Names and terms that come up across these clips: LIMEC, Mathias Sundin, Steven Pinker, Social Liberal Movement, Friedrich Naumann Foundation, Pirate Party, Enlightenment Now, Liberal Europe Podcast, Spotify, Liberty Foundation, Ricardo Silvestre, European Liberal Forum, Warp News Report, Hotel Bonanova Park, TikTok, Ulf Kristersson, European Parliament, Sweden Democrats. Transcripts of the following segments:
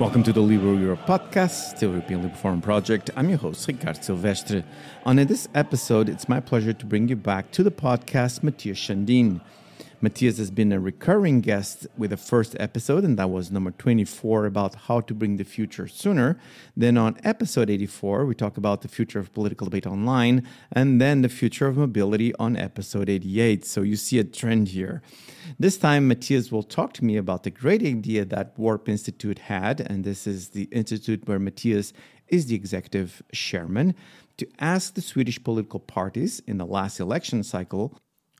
Welcome to the Liberal Europe Podcast, the European Liberal Forum project. I'm your host, Ricardo Silvestre. On this episode, it's my pleasure to bring you back to the podcast Mathias Sundin. Mathias has been a recurring guest with the first episode, and that was number 24, about how to bring the future sooner. Then on episode 84, we talk about the future of political debate online, and then the future of mobility on episode 88. So you see a trend here. This time, Mathias will talk to me about the great idea that Warp Institute had, and this is the institute where Mathias is the executive chairman, to ask the Swedish political parties in the last election cycle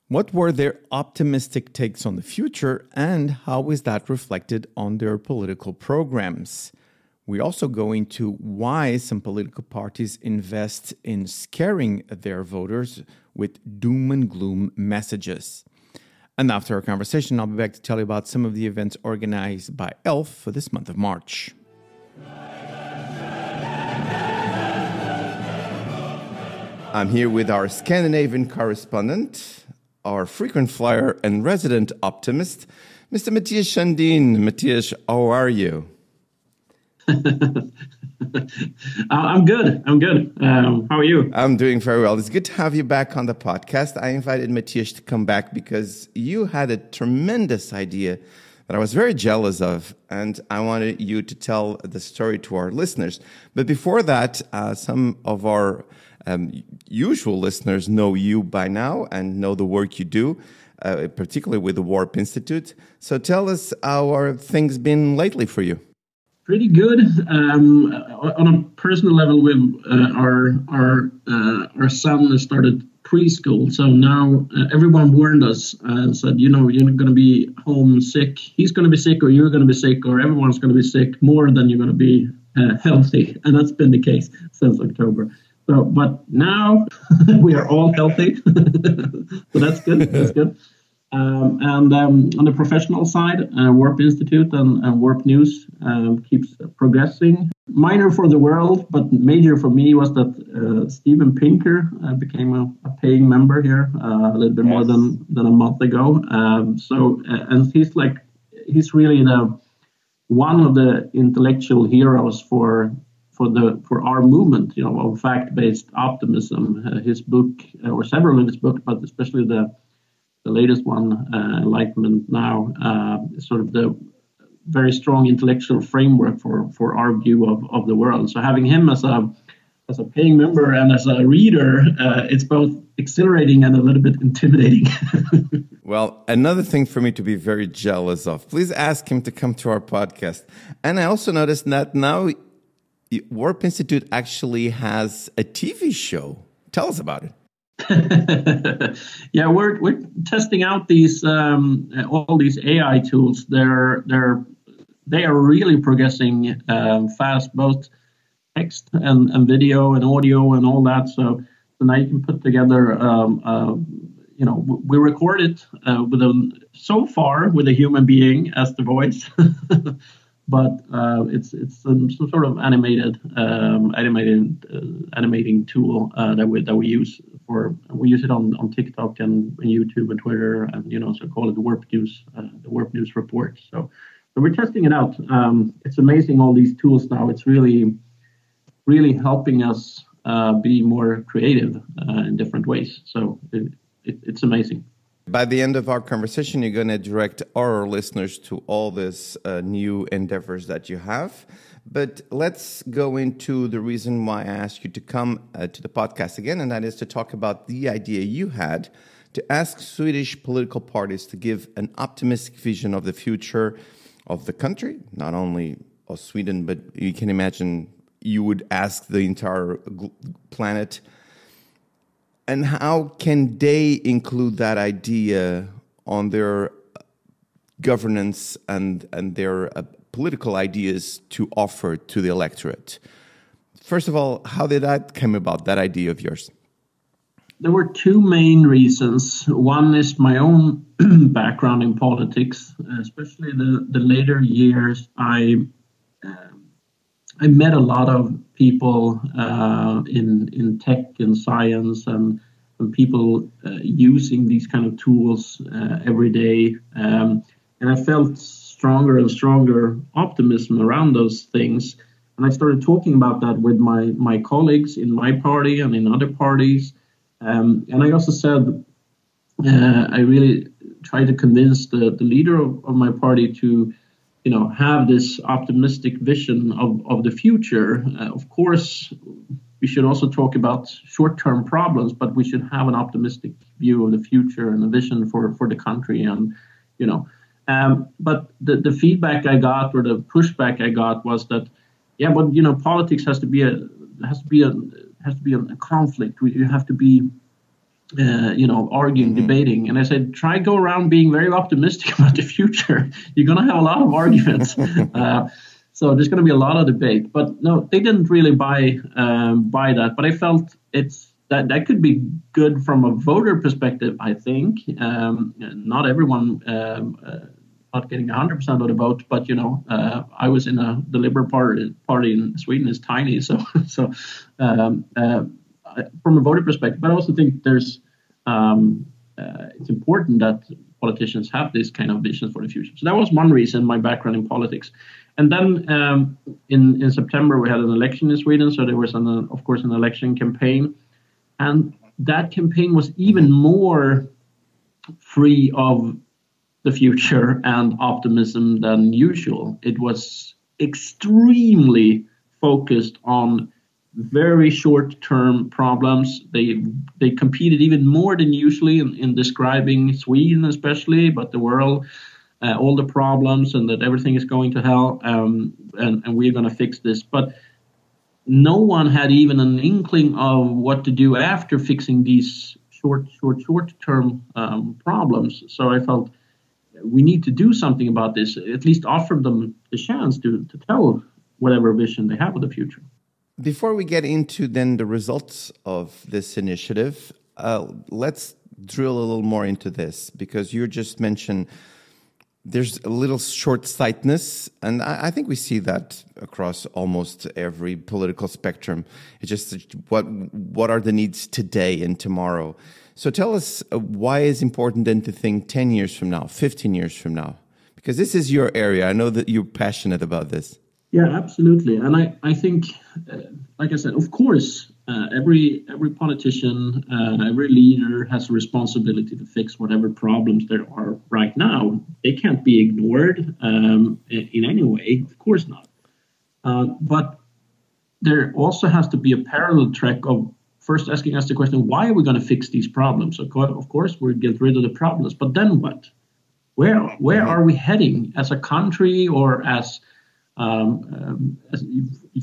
what were their optimistic takes on the future, and how is that reflected on their political programs? We also go into why some political parties invest in scaring their voters with doom and gloom messages. And after our conversation, I'll be back to tell you about some of the events organized by ELF for this month of March. I'm here with our Scandinavian correspondent, our frequent flyer and resident optimist, Mr. Mathias Sundin. Mathias, how are you? I'm good. How are you? I'm doing very well. It's good to have you back on the podcast. I invited Mathias to come back because you had a tremendous idea that I was very jealous of, and I wanted you to tell the story to our listeners. But before that, some of our usual listeners know you by now and know the work you do, particularly with the Warp Institute. So tell us, how are things been lately for you? Pretty good. On a personal level, we've, our son has started preschool, so now everyone warned us and said, you know, you're going to be home sick. He's going to be sick, or you're going to be sick, or everyone's going to be sick more than you're going to be healthy. And that's been the case since October. So, but now we are all healthy, so that's good. That's good. And on the professional side, Warp Institute and Warp News keeps progressing. Minor for the world, but major for me was that Steven Pinker became a paying member here a little bit more than a month ago. And he's really one of the intellectual heroes for our movement, you know, of fact-based optimism. His book, or several of his books, but especially the latest one, Enlightenment Now, is sort of the very strong intellectual framework for our view of the world. So having him as a paying member and as a reader, it's both exhilarating and a little bit intimidating. Well, another thing for me to be very jealous of. Please ask him to come to our podcast. And I also noticed that now Warp Institute actually has a TV show. Tell us about it. Yeah, we're testing out these all these AI tools. They are really progressing fast, both text and video and audio and all that. So now you can put together. You know, we record it with a human being as the voice. But it's some sort of animating tool that we use for. We use it on TikTok and YouTube and Twitter, and you know, so call it the Warp News Report. So we're testing it out. It's amazing, all these tools now. It's really, really helping us be more creative in different ways. So it's amazing. By the end of our conversation, you're going to direct our listeners to all these new endeavors that you have. But let's go into the reason why I asked you to come to the podcast again, and that is to talk about the idea you had to ask Swedish political parties to give an optimistic vision of the future of the country, not only of Sweden, but you can imagine you would ask the entire planet. And how can they include that idea on their governance and their political ideas to offer to the electorate? First of all, how did that come about, that idea of yours? There were two main reasons. One is my own background in politics, especially the later years. I met a lot of people in tech and science and people using these kind of tools every day. And I felt stronger and stronger optimism around those things. And I started talking about that with my colleagues in my party and in other parties. And I also said, I really tried to convince the leader of my party to, you know, have this optimistic vision of the future. Of course, we should also talk about short-term problems, but we should have an optimistic view of the future and a vision for the country. And, you know, but the feedback I got, or the pushback I got, was that, yeah, but, you know, politics has to be a conflict. You have to be, you know, arguing, debating. And I said, try go around being very optimistic about the future. You're going to have a lot of arguments. So there's going to be a lot of debate. But no, they didn't really buy that. But I felt it's that could be good from a voter perspective, I think. Not everyone. Not getting 100% of the vote, but you know, I was in the Liberal Party in Sweden is tiny, so from a voter perspective. But I also think there's it's important that politicians have this kind of vision for the future. So that was one reason, my background in politics. And then in September we had an election in Sweden, so there was of course an election campaign, and that campaign was even more free of the future and optimism than usual. It was extremely focused on very short-term problems. They competed even more than usually in describing Sweden, especially, but the world, all the problems, and that everything is going to hell, and we're going to fix this. But no one had even an inkling of what to do after fixing these short-term problems. So I felt, we need to do something about this, at least offer them the chance to tell whatever vision they have of the future. Before we get into then the results of this initiative, let's drill a little more into this, because you just mentioned there's a little short-sightedness, and I think we see that across almost every political spectrum. It's just what are the needs today and tomorrow? So tell us why it's important then to think 10 years from now, 15 years from now, because this is your area. I know that you're passionate about this. Yeah, absolutely. And I think, like I said, of course, every politician, every leader has a responsibility to fix whatever problems there are right now. They can't be ignored in any way. Of course not. But there also has to be a parallel track of first asking us the question, why are we going to fix these problems? Of course, we'll get rid of the problems, but then what? Where are we heading as a country, or as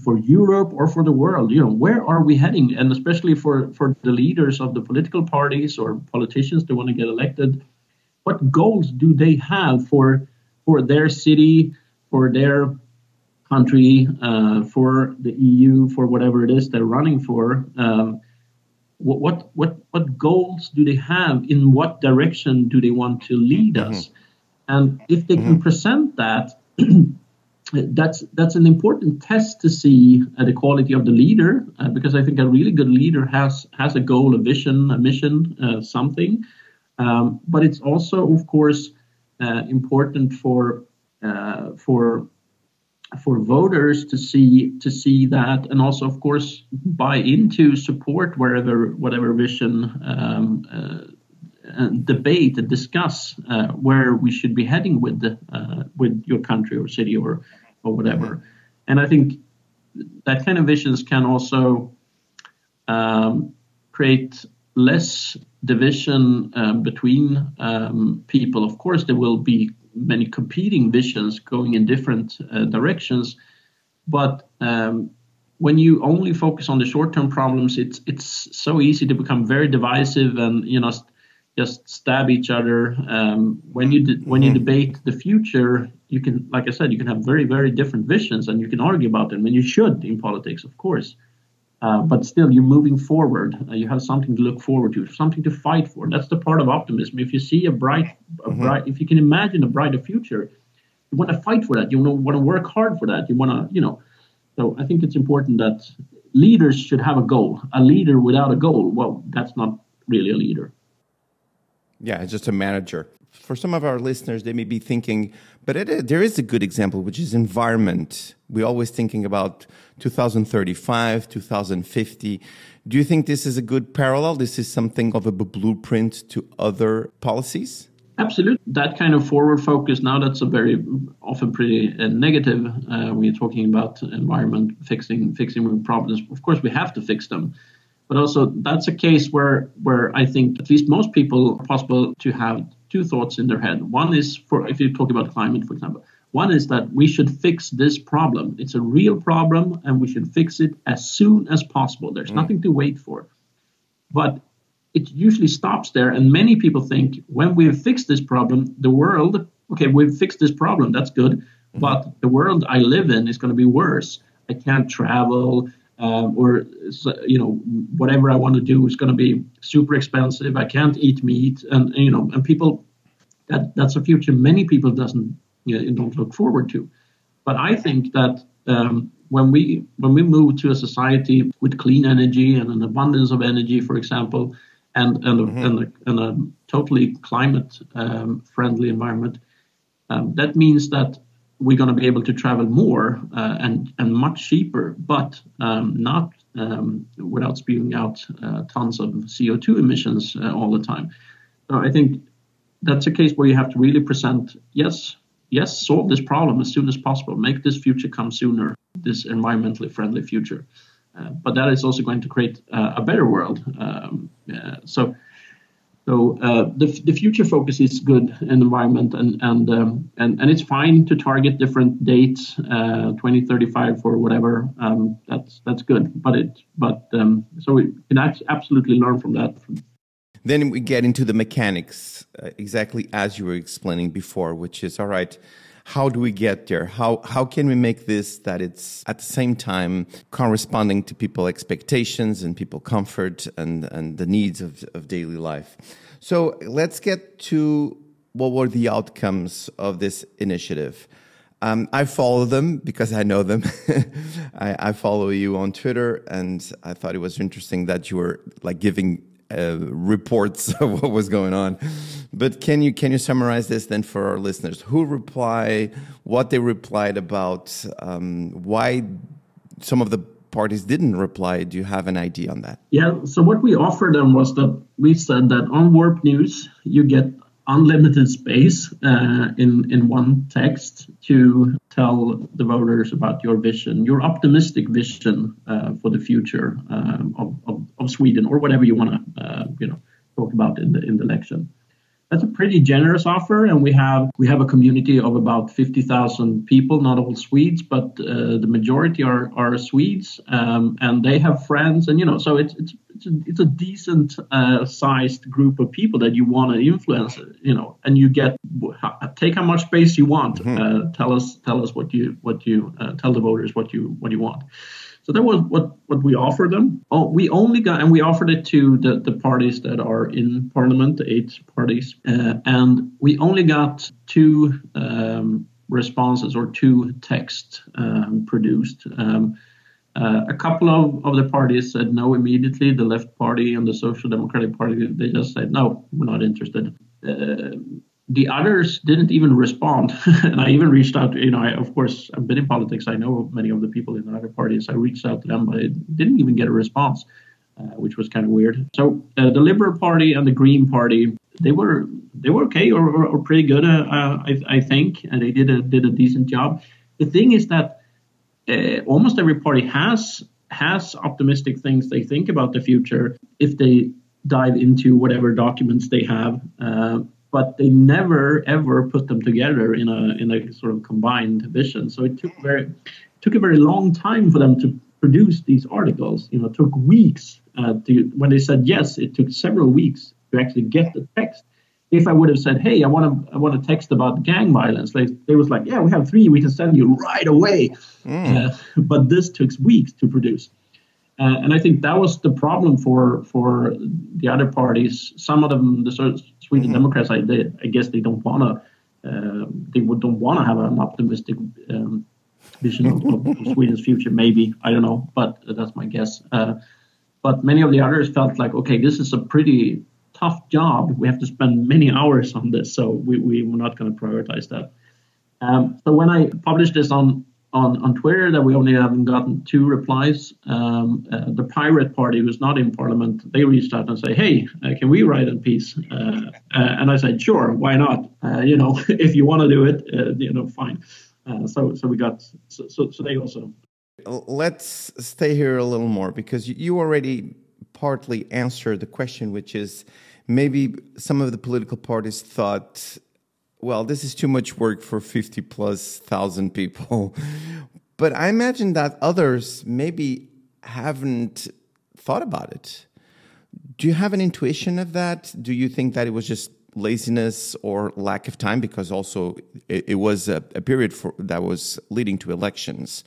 for Europe, or for the world? You know, where are we heading? And especially for the leaders of the political parties or politicians that want to get elected, what goals do they have for their city, for their country, for the EU, for whatever it is they're running for? What goals do they have? In what direction do they want to lead us? And if they can present that, that's an important test to see the quality of the leader, because I think a really good leader has a goal, a vision, a mission, something. But it's also, of course, important for voters to see that, and also, of course, buy into, support whatever vision, and debate and discuss where we should be heading with your country or city or whatever. And I think that kind of visions can also create less division between people. Of course, there will be many competing visions going in different directions. But when you only focus on the short-term problems, it's so easy to become very divisive and, you know, just stab each other. When you debate the future, you can, like I said, you can have very, very different visions, and you can argue about them, and you should in politics, of course. But still, you're moving forward. You have something to look forward to, something to fight for. That's the part of optimism. If you see a bright, if you can imagine a brighter future, you want to fight for that. You want to work hard for that. You want to, you know. So I think it's important that leaders should have a goal. A leader without a goal, well, that's not really a leader. Yeah, just a manager. for some of our listeners, they may be thinking, but there is a good example, which is environment. We're always thinking about 2035, 2050. Do you think this is a good parallel? This is something of a blueprint to other policies? Absolutely. That kind of forward focus now, that's a very often pretty negative when you're talking about environment, fixing problems. Of course, we have to fix them. But also, that's a case where I think at least most people are possible to have two thoughts in their head. One is, if you talk about climate, for example, one is that we should fix this problem. It's a real problem, and we should fix it as soon as possible. There's nothing to wait for. But it usually stops there, and many people think, when we've fixed this problem, the world, okay, we've fixed this problem, that's good, but the world I live in is going to be worse. I can't travel. Or, you know, whatever I want to do is going to be super expensive. I can't eat meat. And you know, and people, that's a future many people don't look forward to. But I think that when we move to a society with clean energy and an abundance of energy, for example, and a totally climate friendly environment, that means that we're going to be able to travel more and much cheaper, but not without spewing out tons of CO2 emissions all the time. So I think that's a case where you have to really present, yes, solve this problem as soon as possible, make this future come sooner, this environmentally friendly future. But that is also going to create a better world. So the future focus is good in environment, and it's fine to target different dates, 2035 or whatever. That's good, so we can absolutely learn from that. Then we get into the mechanics, exactly as you were explaining before, which is all right. How do we get there? How can we make this that it's at the same time corresponding to people's expectations and people's comfort and the needs of daily life? So let's get to what were the outcomes of this initiative. I follow them because I know them. I follow you on Twitter, and I thought it was interesting that you were like giving reports of what was going on. But can you summarize this then for our listeners? Who replied, what they replied about, why some of the parties didn't reply? Do you have an idea on that? Yeah, so what we offered them was that we said that on Warp News, you get unlimited space in one text to tell the voters about your vision, your optimistic vision for the future of Sweden, or whatever you want to talk about in the election. That's a pretty generous offer, and we have a community of about 50,000 people. Not all Swedes, but the majority are Swedes, and they have friends, and so it's a decent sized group of people that you want to influence, and you get take how much space you want. Mm-hmm. Tell us what you tell the voters what you want. So that was what we offered them. We offered it to the parties that are in parliament, the 8 parties, and we only got 2 responses or 2 texts produced. A couple of the parties said no immediately. The Left Party and the Social Democratic Party, they just said, no, we're not interested. The others didn't even respond. And I even reached out, of course, I've been in politics. I know many of the people in the other parties. I reached out to them, but I didn't even get a response, which was kind of weird. So the Liberal Party and the Green Party, they were okay or pretty good, I think. And they did a decent job. The thing is that almost every party has optimistic things they think about the future if they dive into whatever documents they have. But they never ever put them together in a sort of combined vision. So it took a very long time for them to produce these articles. It took weeks. When they said yes, it took several weeks to actually get the text. If I would have said, hey, I want a text about gang violence, they was like, yeah, we have 3, we can send you right away. But this took weeks to produce. And I think that was the problem for the other parties. Some of them, the Sweden Democrats, I guess they don't want to. Don't want to have an optimistic vision of Sweden's future. Maybe, I don't know, but that's my guess. But many of the others felt like, okay, this is a pretty tough job. We have to spend many hours on this, so we were not going to prioritize that. So when I published this on Twitter, that we only haven't gotten 2 replies, the Pirate Party, who's not in Parliament, they reached out and say, hey, can we write a piece? And I said, sure, why not? If you want to do it, fine. So they also. Let's stay here a little more, because you already partly answered the question, which is maybe some of the political parties thought, well, this is too much work for 50,000+ people. But I imagine that others maybe haven't thought about it. Do you have an intuition of that? Do you think that it was just laziness or lack of time? Because also it was a period that was leading to elections.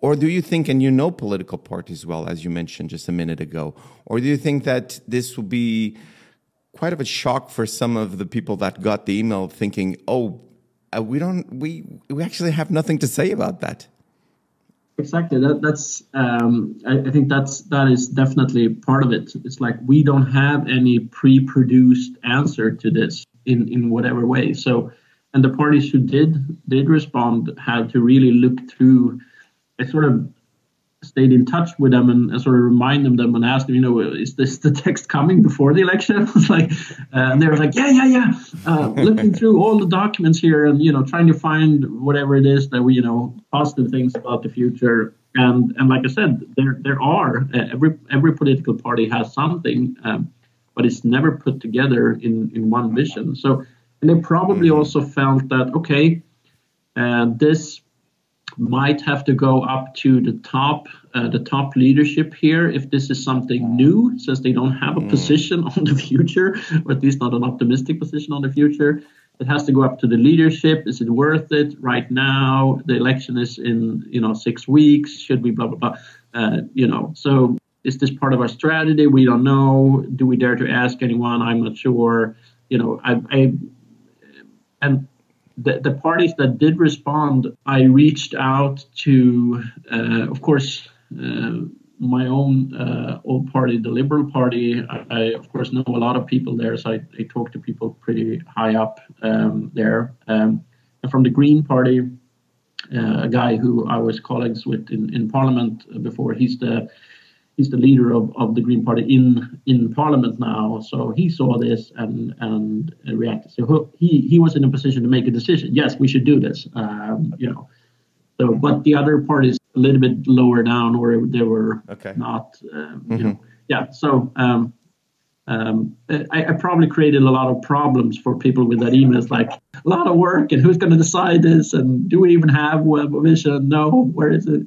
Or do you think, and political parties well, as you mentioned just a minute ago, or do you think that this will be quite of a shock for some of the people that got the email thinking, we actually have nothing to say about that? Exactly. I think that is definitely part of it. It's like we don't have any pre-produced answer to this in whatever way. So, and the parties who did respond had to really look through. I sort of stayed in touch with them and sort of reminded them and asked them, is this the text coming before the election? It's like, and they were like, yeah. Looking through all the documents here and, trying to find whatever it is that we, positive things about the future. And like I said, there are, every political party has something, but it's never put together in one vision. So, and they probably also felt that, this might have to go up to the top leadership here if this is something new, since they don't have a position on the future, or at least not an optimistic position on the future. It has to go up to the leadership. Is it worth it right now? The election is in 6 weeks. Should we blah blah blah? So is this part of our strategy? We don't know. Do we dare to ask anyone? I'm not sure. The parties that did respond, I reached out to, of course, my own old party, the Liberal Party. I, of course, know a lot of people there, so I talked to people pretty high up there. And from the Green Party, a guy who I was colleagues with in Parliament before, he's the leader of the Green Party in Parliament now. So he saw this and reacted. So he was in a position to make a decision. Yes, we should do this. So, but the other parties a little bit lower down, or they were not. So I probably created a lot of problems for people with that email. It's like a lot of work, and who's going to decide this? And do we even have a vision? No, where is it?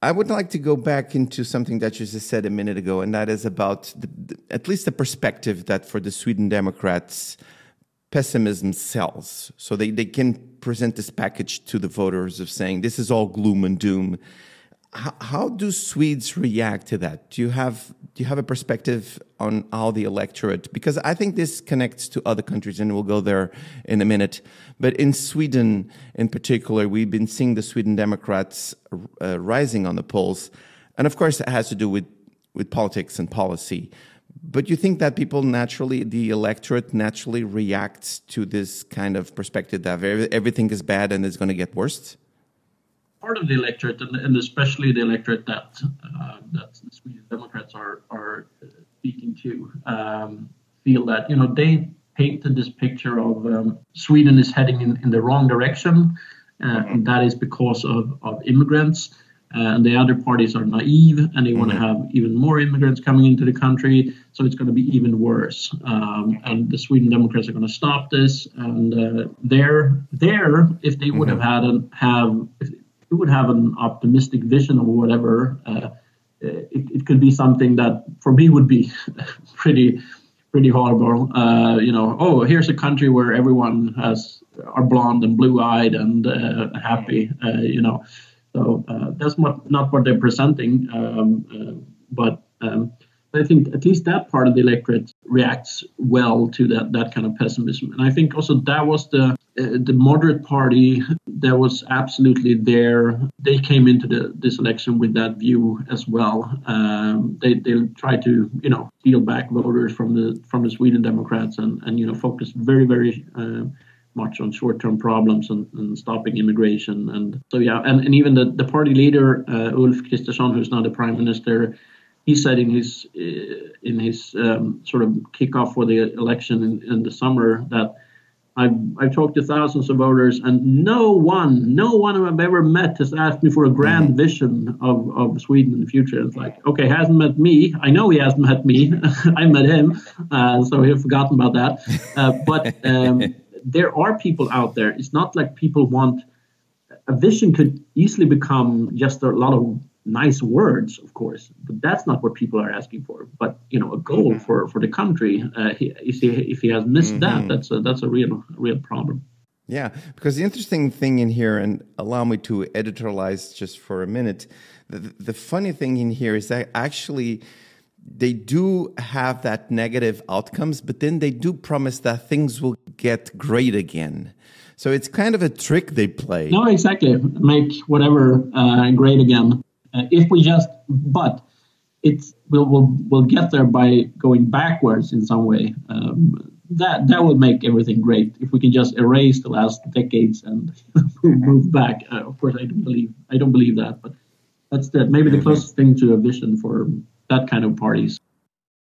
I would like to go back into something that you just said a minute ago, and that is about at least the perspective that for the Sweden Democrats, pessimism sells. So they can present this package to the voters of saying this is all gloom and doom. How do Swedes react to that? Do you have a perspective on how the electorate? Because I think this connects to other countries, and we'll go there in a minute. But in Sweden, in particular, we've been seeing the Sweden Democrats rising on the polls, and of course, it has to do with politics and policy. But you think that the electorate naturally reacts to this kind of perspective that everything is bad and it's going to get worse? Part of the electorate, and especially the electorate that the Swedish Democrats are speaking to, feel that they painted this picture of Sweden is heading in the wrong direction, and that is because of immigrants. And the other parties are naive, and they want to have even more immigrants coming into the country, so it's going to be even worse. And the Sweden Democrats are going to stop this. And if they would have an optimistic vision of whatever, it could be something that for me would be pretty horrible. Here's a country where everyone are blonde and blue-eyed and happy. So that's not what they're presenting. But I think at least that part of the electorate reacts well to that kind of pessimism. And I think also that was the moderate party that was absolutely there. They came into this election with that view as well. They tried to, steal back voters from the Sweden Democrats and focus very, very much on short-term problems and stopping immigration. And so, yeah, and even the party leader, Ulf Kristersson, who's now the prime minister, he said in his sort of kickoff for the election in the summer that I've talked to thousands of voters and no one I've ever met has asked me for a grand vision of Sweden in the future. It's like, okay, hasn't met me. I know he hasn't met me. I met him. So he'd forgotten about that. But there are people out there. It's not like people want a vision could easily become just a lot of nice words, of course, but that's not what people are asking for. But a goal for the country. If he has missed that, that's a real problem. Yeah, because the interesting thing in here, and allow me to editorialize just for a minute, the funny thing in here is that actually they do have that negative outcomes, but then they do promise that things will get great again. So it's kind of a trick they play. No, exactly. Make whatever great again. But it's we'll get there by going backwards in some way. That will make everything great if we can just erase the last decades and move back. Of course, I don't believe that, but that's maybe the closest thing to a vision for that kind of parties.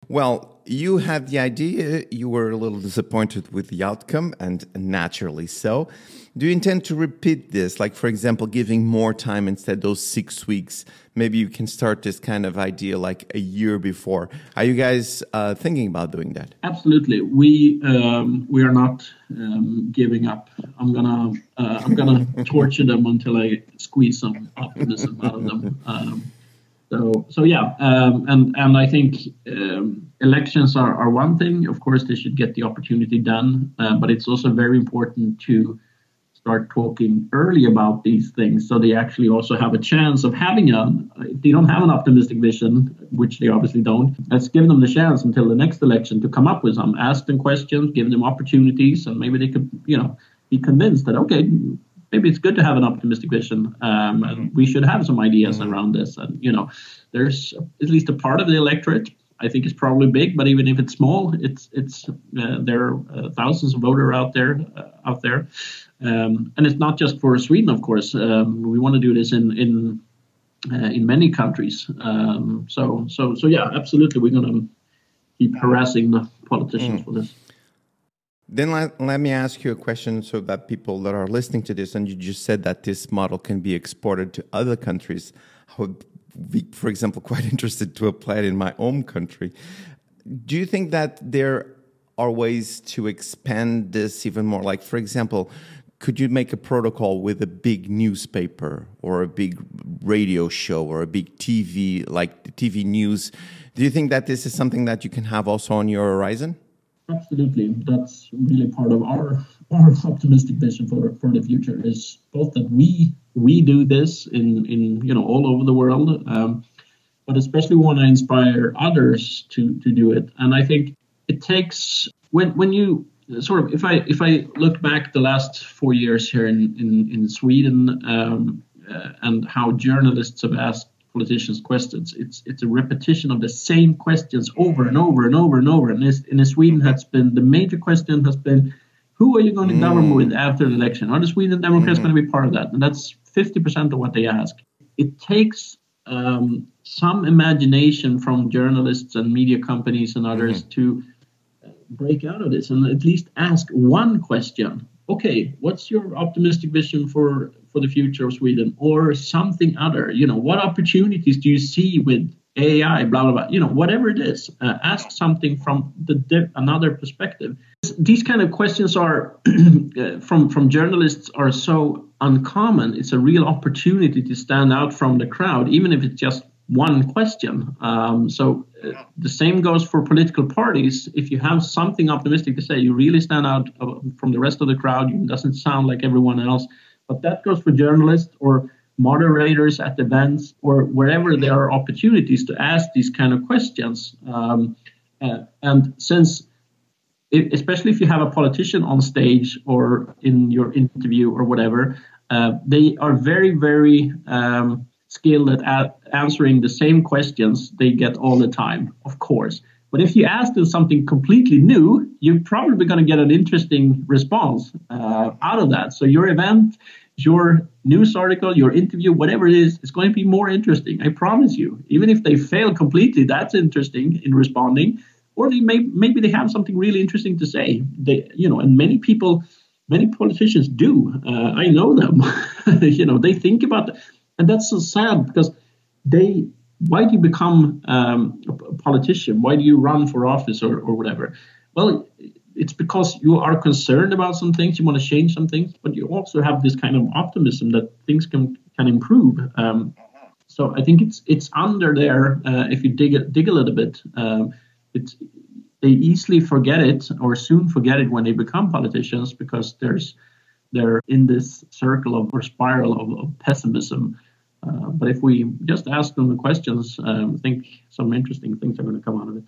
Well, you had the idea. You were a little disappointed with the outcome, and naturally so. Do you intend to repeat this? Like, for example, giving more time instead of those 6 weeks? Maybe you can start this kind of idea like a year before. Are you guys thinking about doing that? Absolutely. We are not giving up. I'm gonna torture them until I squeeze some optimism out of them. So I think elections are one thing. Of course, they should get the opportunity done, but it's also very important to start talking early about these things so they actually also have a chance of having if they don't have an optimistic vision, which they obviously don't, let's give them the chance until the next election to come up with some. Ask them questions, give them opportunities, and maybe they could, be convinced that, okay, maybe it's good to have an optimistic vision. And we should have some ideas around this. And, there's at least a part of the electorate, I think it's probably big, but even if it's small, it's there are thousands of voters out there. And it's not just for Sweden, of course. We want to do this in many countries. So yeah, absolutely. We're going to keep harassing the politicians for this. Then let me ask you a question so that people that are listening to this, and you just said that this model can be exported to other countries. I would be, for example, quite interested to apply it in my own country. Do you think that there are ways to expand this even more? Like, for example, could you make a protocol with a big newspaper or a big radio show or a big TV, like the TV news? Do you think that this is something that you can have also on your horizon? Absolutely. That's really part of our optimistic vision for the future is both that we do this in all over the world, but especially we want to inspire others to do it. And I think it takes when you sort of if I look back the last 4 years here in Sweden and how journalists have asked politicians' questions. It's a repetition of the same questions over and over and over and over. And in Sweden, has been the major question has been, who are you going to govern with after the election? Are the Sweden Democrats going to be part of that? And that's 50% of what they ask. It takes some imagination from journalists and media companies and others to break out of this and at least ask one question. Okay, what's your optimistic vision for the future of Sweden or something other? What opportunities do you see with AI, blah, blah, blah, whatever it is, ask something from another perspective. These kind of questions are from journalists are so uncommon. It's a real opportunity to stand out from the crowd, even if it's just one question. So the same goes for political parties. If you have something optimistic to say, you really stand out from the rest of the crowd. It doesn't sound like everyone else. But that goes for journalists or moderators at events or wherever there are opportunities to ask these kind of questions. And since, especially if you have a politician on stage or in your interview or whatever, they are very, very skilled at answering the same questions they get all the time, of course. But if you ask them something completely new, you're probably going to get an interesting response out of that. So your event, your news article, your interview, whatever it is, it's going to be more interesting. I promise you. Even if they fail completely, that's interesting in responding. Or they maybe they have something really interesting to say. They, you know, and many people, many politicians do. I know them. You know, they think about it. And that's so sad because they. Why do you become a politician? Why do you run for office or whatever? Well, it's because you are concerned about some things, you want to change some things, but you also have this kind of optimism that things can improve. So I think it's under there. If you dig a little bit, they easily forget it or soon forget it when they become politicians because they're in this circle of or spiral of pessimism. But if we just ask them the questions, I think some interesting things are going to come out of it.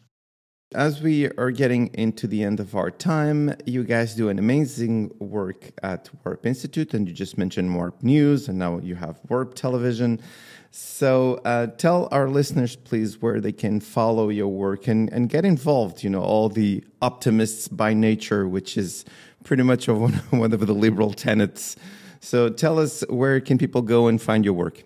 As we are getting into the end of our time, you guys do an amazing work at Warp Institute, and you just mentioned Warp News, and now you have Warp Television. So tell our listeners, please, where they can follow your work and get involved. You know, all the optimists by nature, which is pretty much one of the liberal tenets. So tell us, where can people go and find your work?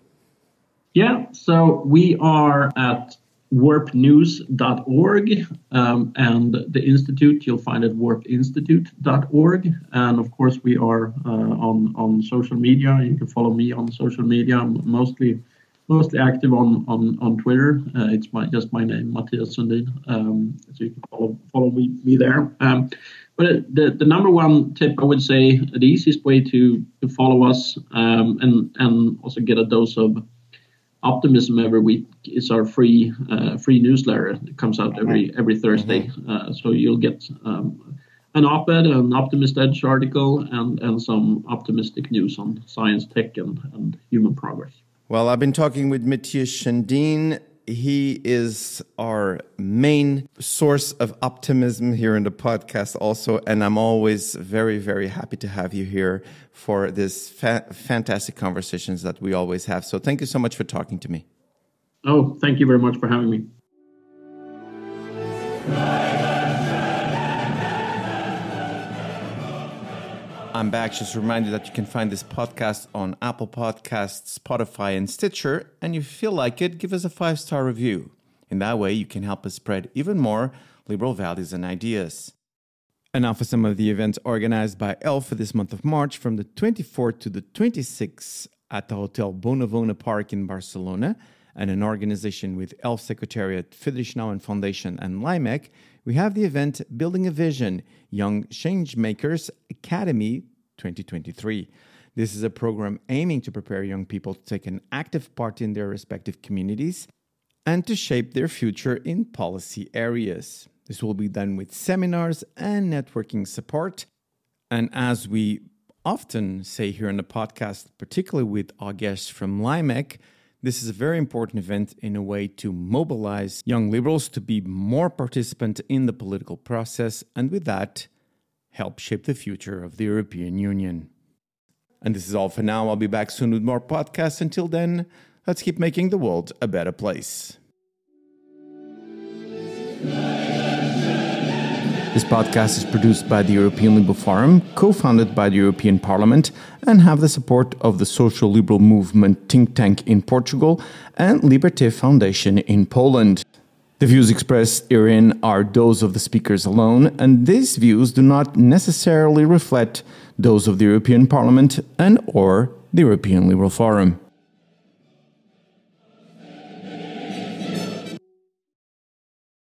Yeah, so we are at warpnews.org and the Institute, you'll find at warpinstitute.org. And of course, we are on social media. You can follow me on social media. I'm mostly active on Twitter. It's just my name, Mathias Sundin. So you can follow me there. But the number one tip, I would say, the easiest way to follow us and also get a dose of optimism every week is our free newsletter that comes out every Thursday. So you'll get an op-ed, an optimist edge article, and some optimistic news on science, tech, and human progress. Well, I've been talking with Mathias Sundin. He is our main source of optimism here in the podcast also. And I'm always very, very happy to have you here for this fantastic conversations that we always have. So thank you so much for talking to me. Oh, thank you very much for having me. I'm back. Just a reminder that you can find this podcast on Apple Podcasts, Spotify, and Stitcher. And if you feel like it, give us a 5-star review. In that way, you can help us spread even more liberal values and ideas. And now for some of the events organized by EL for this month of March, from the 24th to the 26th at the Hotel Bonanova Park in Barcelona, and an organization with EL Secretariat, Friedrich Naumann Foundation, and LIMEC, we have the event Building a Vision, Young Changemakers Academy 2023. This is a program aiming to prepare young people to take an active part in their respective communities and to shape their future in policy areas. This will be done with seminars and networking support. And as we often say here on the podcast, particularly with our guests from LIMEC, this is a very important event in a way to mobilize young liberals to be more participant in the political process and with that, help shape the future of the European Union. And this is all for now. I'll be back soon with more podcasts. Until then, let's keep making the world a better place. This podcast is produced by the European Liberal Forum, co-founded by the European Parliament, and have the support of the Social Liberal Movement think tank in Portugal and Liberty Foundation in Poland. The views expressed herein are those of the speakers alone, and these views do not necessarily reflect those of the European Parliament and/or the European Liberal Forum.